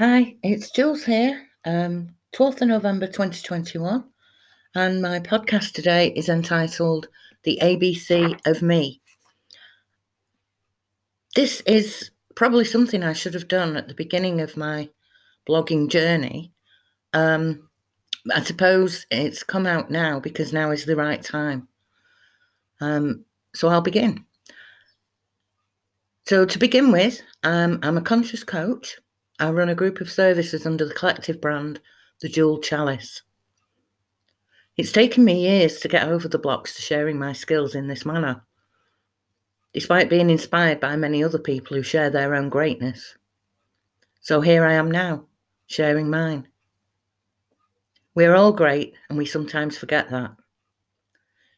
Hi, it's Jules here, 12th of November 2021, and my podcast today is entitled The ABC of Me. This is probably something I should have done at the beginning of my blogging journey. I suppose it's come out now because now is the right time. So I'll begin. So to begin with, I'm a conscious coach. I run a group of services under the collective brand, The Jewel Chalice. It's taken me years to get over the blocks to sharing my skills in this manner, despite being inspired by many other people who share their own greatness. So here I am now, sharing mine. We're all great, and we sometimes forget that.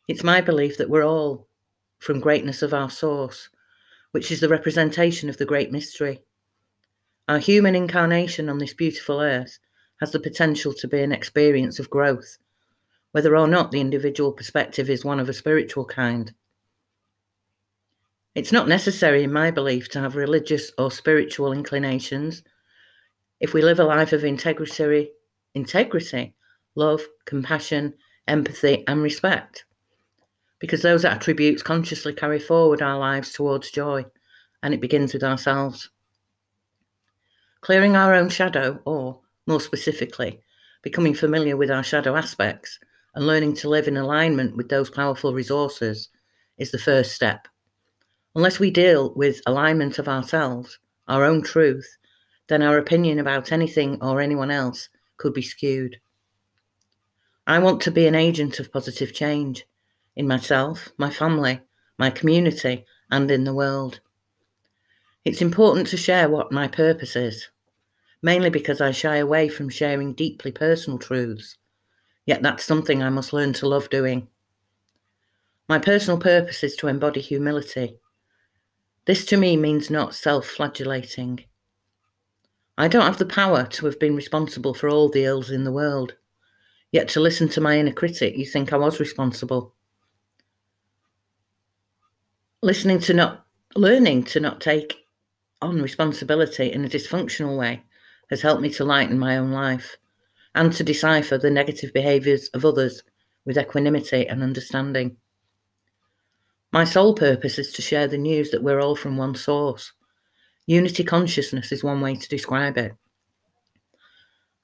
It's my belief that we're all from greatness of our source, which is the representation of the great mystery. Our human incarnation on this beautiful earth has the potential to be an experience of growth, whether or not the individual perspective is one of a spiritual kind. It's not necessary, in my belief, to have religious or spiritual inclinations if we live a life of integrity, love, compassion, empathy, and respect, because those attributes consciously carry forward our lives towards joy, and it begins with ourselves. Clearing our own shadow, or, more specifically, becoming familiar with our shadow aspects and learning to live in alignment with those powerful resources is the first step. Unless we deal with alignment of ourselves, our own truth, then our opinion about anything or anyone else could be skewed. I want to be an agent of positive change in myself, my family, my community, and in the world. It's important to share what my purpose is, mainly because I shy away from sharing deeply personal truths, yet that's something I must learn to love doing. My personal purpose is to embody humility. This to me means not self-flagellating. I don't have the power to have been responsible for all the ills in the world, yet to listen to my inner critic, you think I was responsible. Learning to not take on responsibility in a dysfunctional way has helped me to lighten my own life and to decipher the negative behaviours of others with equanimity and understanding. My sole purpose is to share the news that we're all from one source. Unity consciousness is one way to describe it.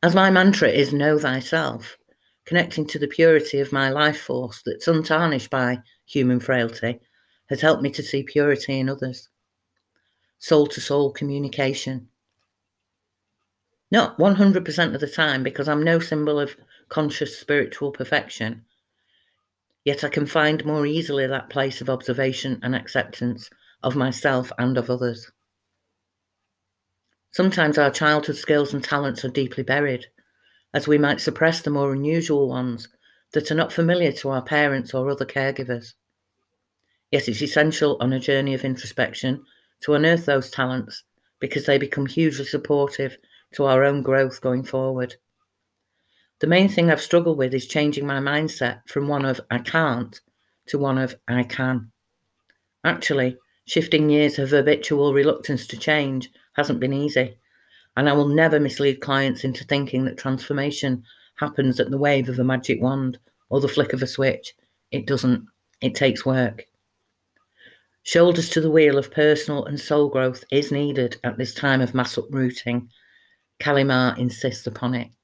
As my mantra is know thyself, connecting to the purity of my life force that's untarnished by human frailty has helped me to see purity in others. Soul-to-soul communication. Not 100% of the time, because I'm no symbol of conscious spiritual perfection, yet I can find more easily that place of observation and acceptance of myself and of others. Sometimes our childhood skills and talents are deeply buried, as we might suppress the more unusual ones that are not familiar to our parents or other caregivers. Yet it's essential on a journey of introspection to unearth those talents because they become hugely supportive to our own growth going forward. The main thing I've struggled with is changing my mindset from one of I can't to one of I can. Actually, shifting years of habitual reluctance to change hasn't been easy, and I will never mislead clients into thinking that transformation happens at the wave of a magic wand or the flick of a switch. It doesn't. It takes work. Shoulders to the wheel of personal and soul growth is needed at this time of mass uprooting. Kalimar insists upon it.